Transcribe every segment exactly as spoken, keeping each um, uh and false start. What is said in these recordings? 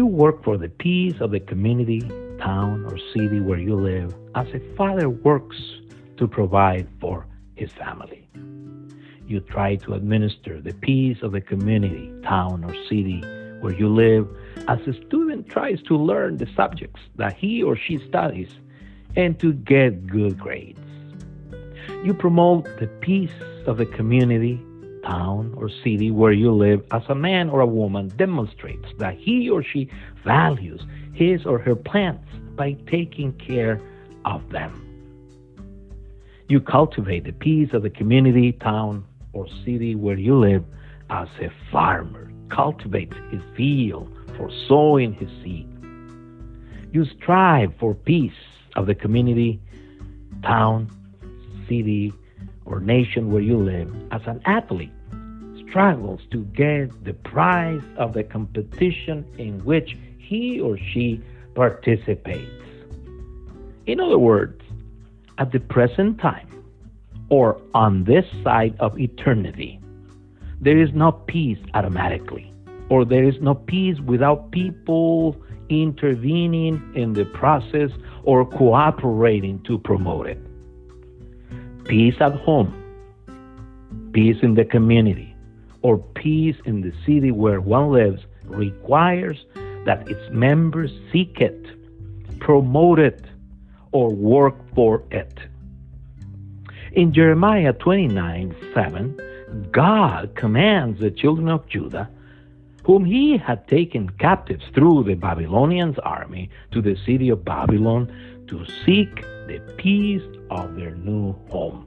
you work for the peace of the community, town, or city where you live, as a father works to provide for his family. You try to administer the peace of the community, town, or city where you live, as a student tries to learn the subjects that he or she studies and to get good grades. You promote the peace of the community, town, or city where you live as a man or a woman demonstrates that he or she values his or her plants by taking care of them. You cultivate the peace of the community, town, or city where you live as a farmer cultivates his field for sowing his seed. You strive for peace of the community, town, city, or nation where you live as an athlete struggles to get the prize of the competition in which he or she participates. In other words, at the present time, or on this side of eternity, there is no peace automatically, or there is no peace without people intervening in the process or cooperating to promote it. Peace at home, peace in the community, or peace in the city where one lives requires that its members seek it, promote it, or work for it. In Jeremiah twenty-nine seven, God commands the children of Judah, whom he had taken captives through the Babylonians' army to the city of Babylon, to seek the peace of their new home.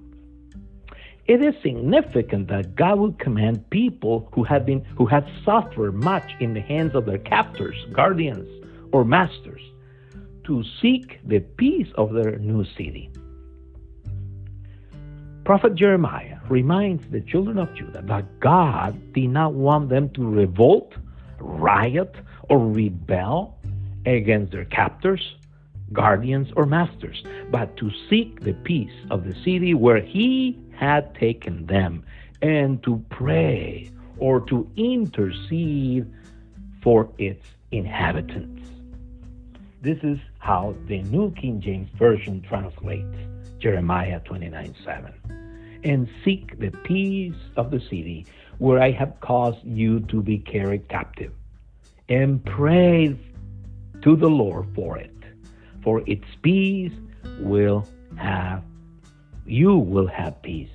It is significant that God would command people who had been who had suffered much in the hands of their captors, guardians, or masters, to seek the peace of their new city. Prophet Jeremiah reminds the children of Judah that God did not want them to revolt, riot, or rebel against their captors, guardians, or masters, but to seek the peace of the city where he had taken them and to pray or to intercede for its inhabitants. This is how the New King James Version translates Jeremiah twenty-nine seven. And seek the peace of the city where I have caused you to be carried captive, and pray to the Lord for it. For its peace will have, you will have peace.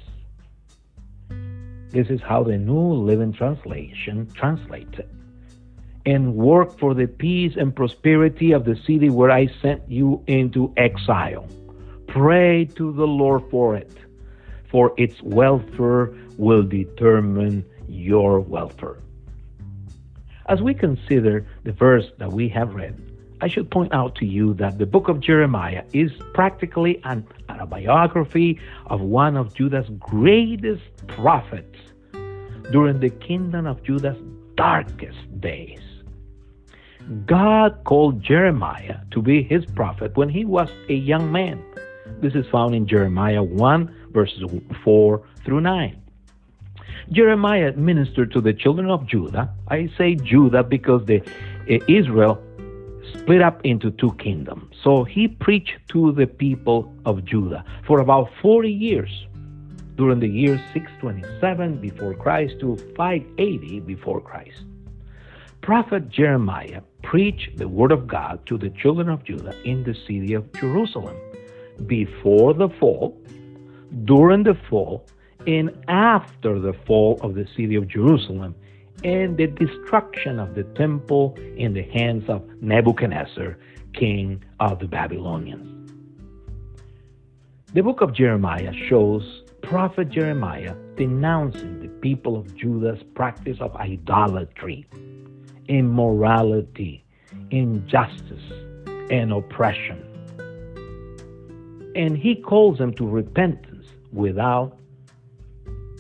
This is how the New Living Translation translates it. And work for the peace and prosperity of the city where I sent you into exile. Pray to the Lord for it, for its welfare will determine your welfare. As we consider the verse that we have read, I should point out to you that the book of Jeremiah is practically an autobiography of one of Judah's greatest prophets during the kingdom of Judah's darkest days. God called Jeremiah to be his prophet when he was a young man. This is found in Jeremiah one, verses four through nine. Jeremiah ministered to the children of Judah. I say Judah because the uh, Israel split up into two kingdoms. So he preached to the people of Judah for about forty years, during the years six twenty-seven before Christ to five eighty before Christ. Prophet Jeremiah preached the word of God to the children of Judah in the city of Jerusalem before the fall, during the fall, and after the fall of the city of Jerusalem and the destruction of the temple in the hands of Nebuchadnezzar, king of the Babylonians. The book of Jeremiah shows Prophet Jeremiah denouncing the people of Judah's practice of idolatry, immorality, injustice, and oppression. And he calls them to repentance without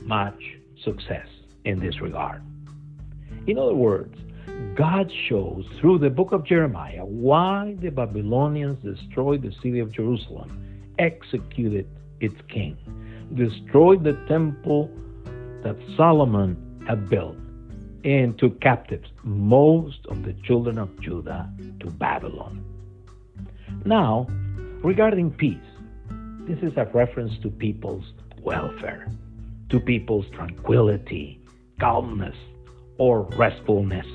much success in this regard. In other words, God shows through the book of Jeremiah why the Babylonians destroyed the city of Jerusalem, executed its king, destroyed the temple that Solomon had built, and took captives most of the children of Judah to Babylon. Now, regarding peace, this is a reference to people's welfare, to people's tranquility, calmness, or restfulness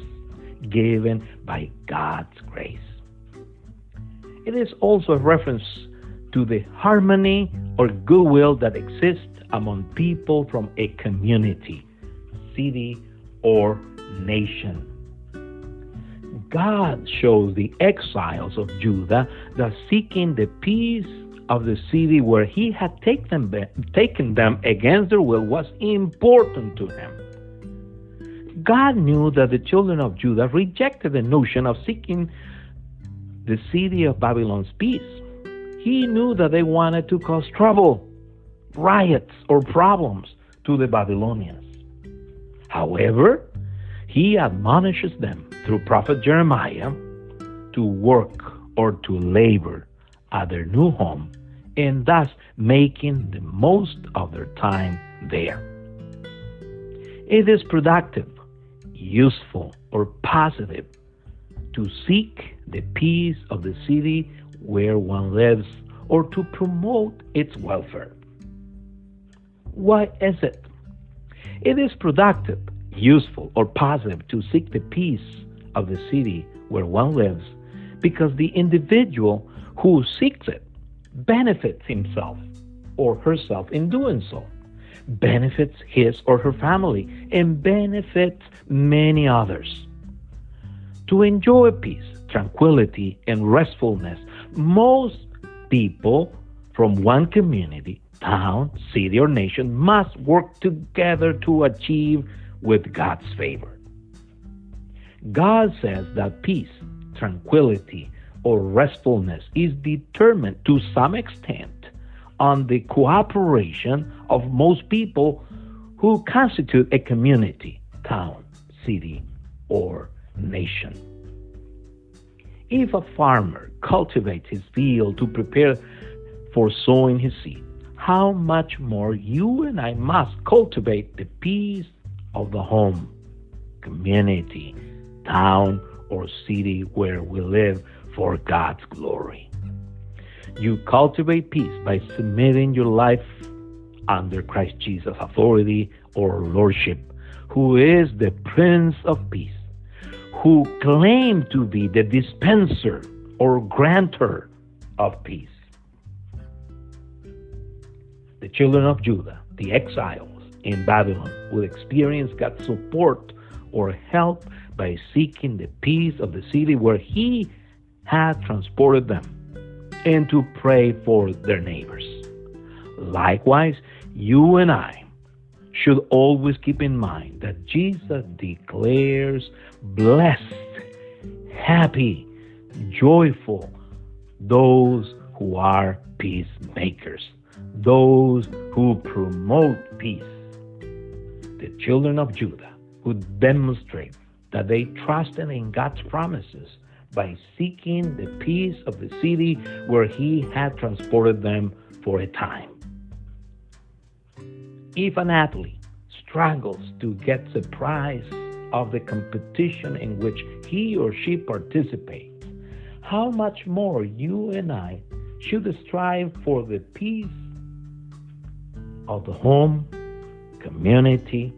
given by God's grace. It is also a reference to the harmony or goodwill that exists among people from a community, city, or nation. God shows the exiles of Judah that seeking the peace of the city where he had take them, taken them against their will was important to him. God knew that the children of Judah rejected the notion of seeking the city of Babylon's peace. He knew that they wanted to cause trouble, riots, or problems to the Babylonians. However, he admonishes them through prophet Jeremiah to work or to labor at their new home, and thus making the most of their time there. It is productive, useful, or positive to seek the peace of the city where one lives or to promote its welfare. Why is it? It is productive, useful, or positive to seek the peace of the city where one lives because the individual who seeks it benefits himself or herself in doing so, benefits his or her family, and benefits many others. To enjoy peace, tranquility, and restfulness, most people from one community, town, city, or nation must work together to achieve with God's favor. God says that peace, tranquility, or restfulness is determined to some extent on the cooperation of most people who constitute a community, town, city, or nation. If a farmer cultivates his field to prepare for sowing his seed, how much more you and I must cultivate the peace of the home, community, town, or city where we live for God's glory. You cultivate peace by submitting your life under Christ Jesus' authority or lordship, who is the Prince of Peace, who claimed to be the dispenser or grantor of peace. The children of Judah, the exiles in Babylon, will experience God's support or help by seeking the peace of the city where he had transported them, and to pray for their neighbors. Likewise, you and I should always keep in mind that Jesus declares blessed, happy, joyful those who are peacemakers, those who promote peace. The children of Judah who demonstrate that they trusted in God's promises by seeking the peace of the city where he had transported them for a time. If an athlete struggles to get the prize of the competition in which he or she participates, how much more you and I should strive for the peace of the home, community,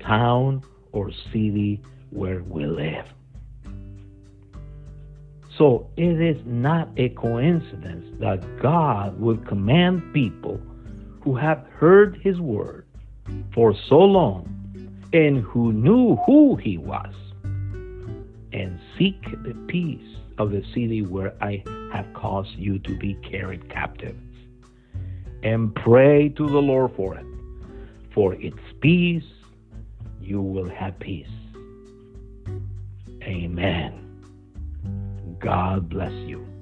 town, or city where we live. So it is not a coincidence that God would command people who have heard his word for so long and who knew who he was, and seek the peace of the city where I have caused you to be carried captive, and pray to the Lord for it. For its peace, you will have peace. Amen. God bless you.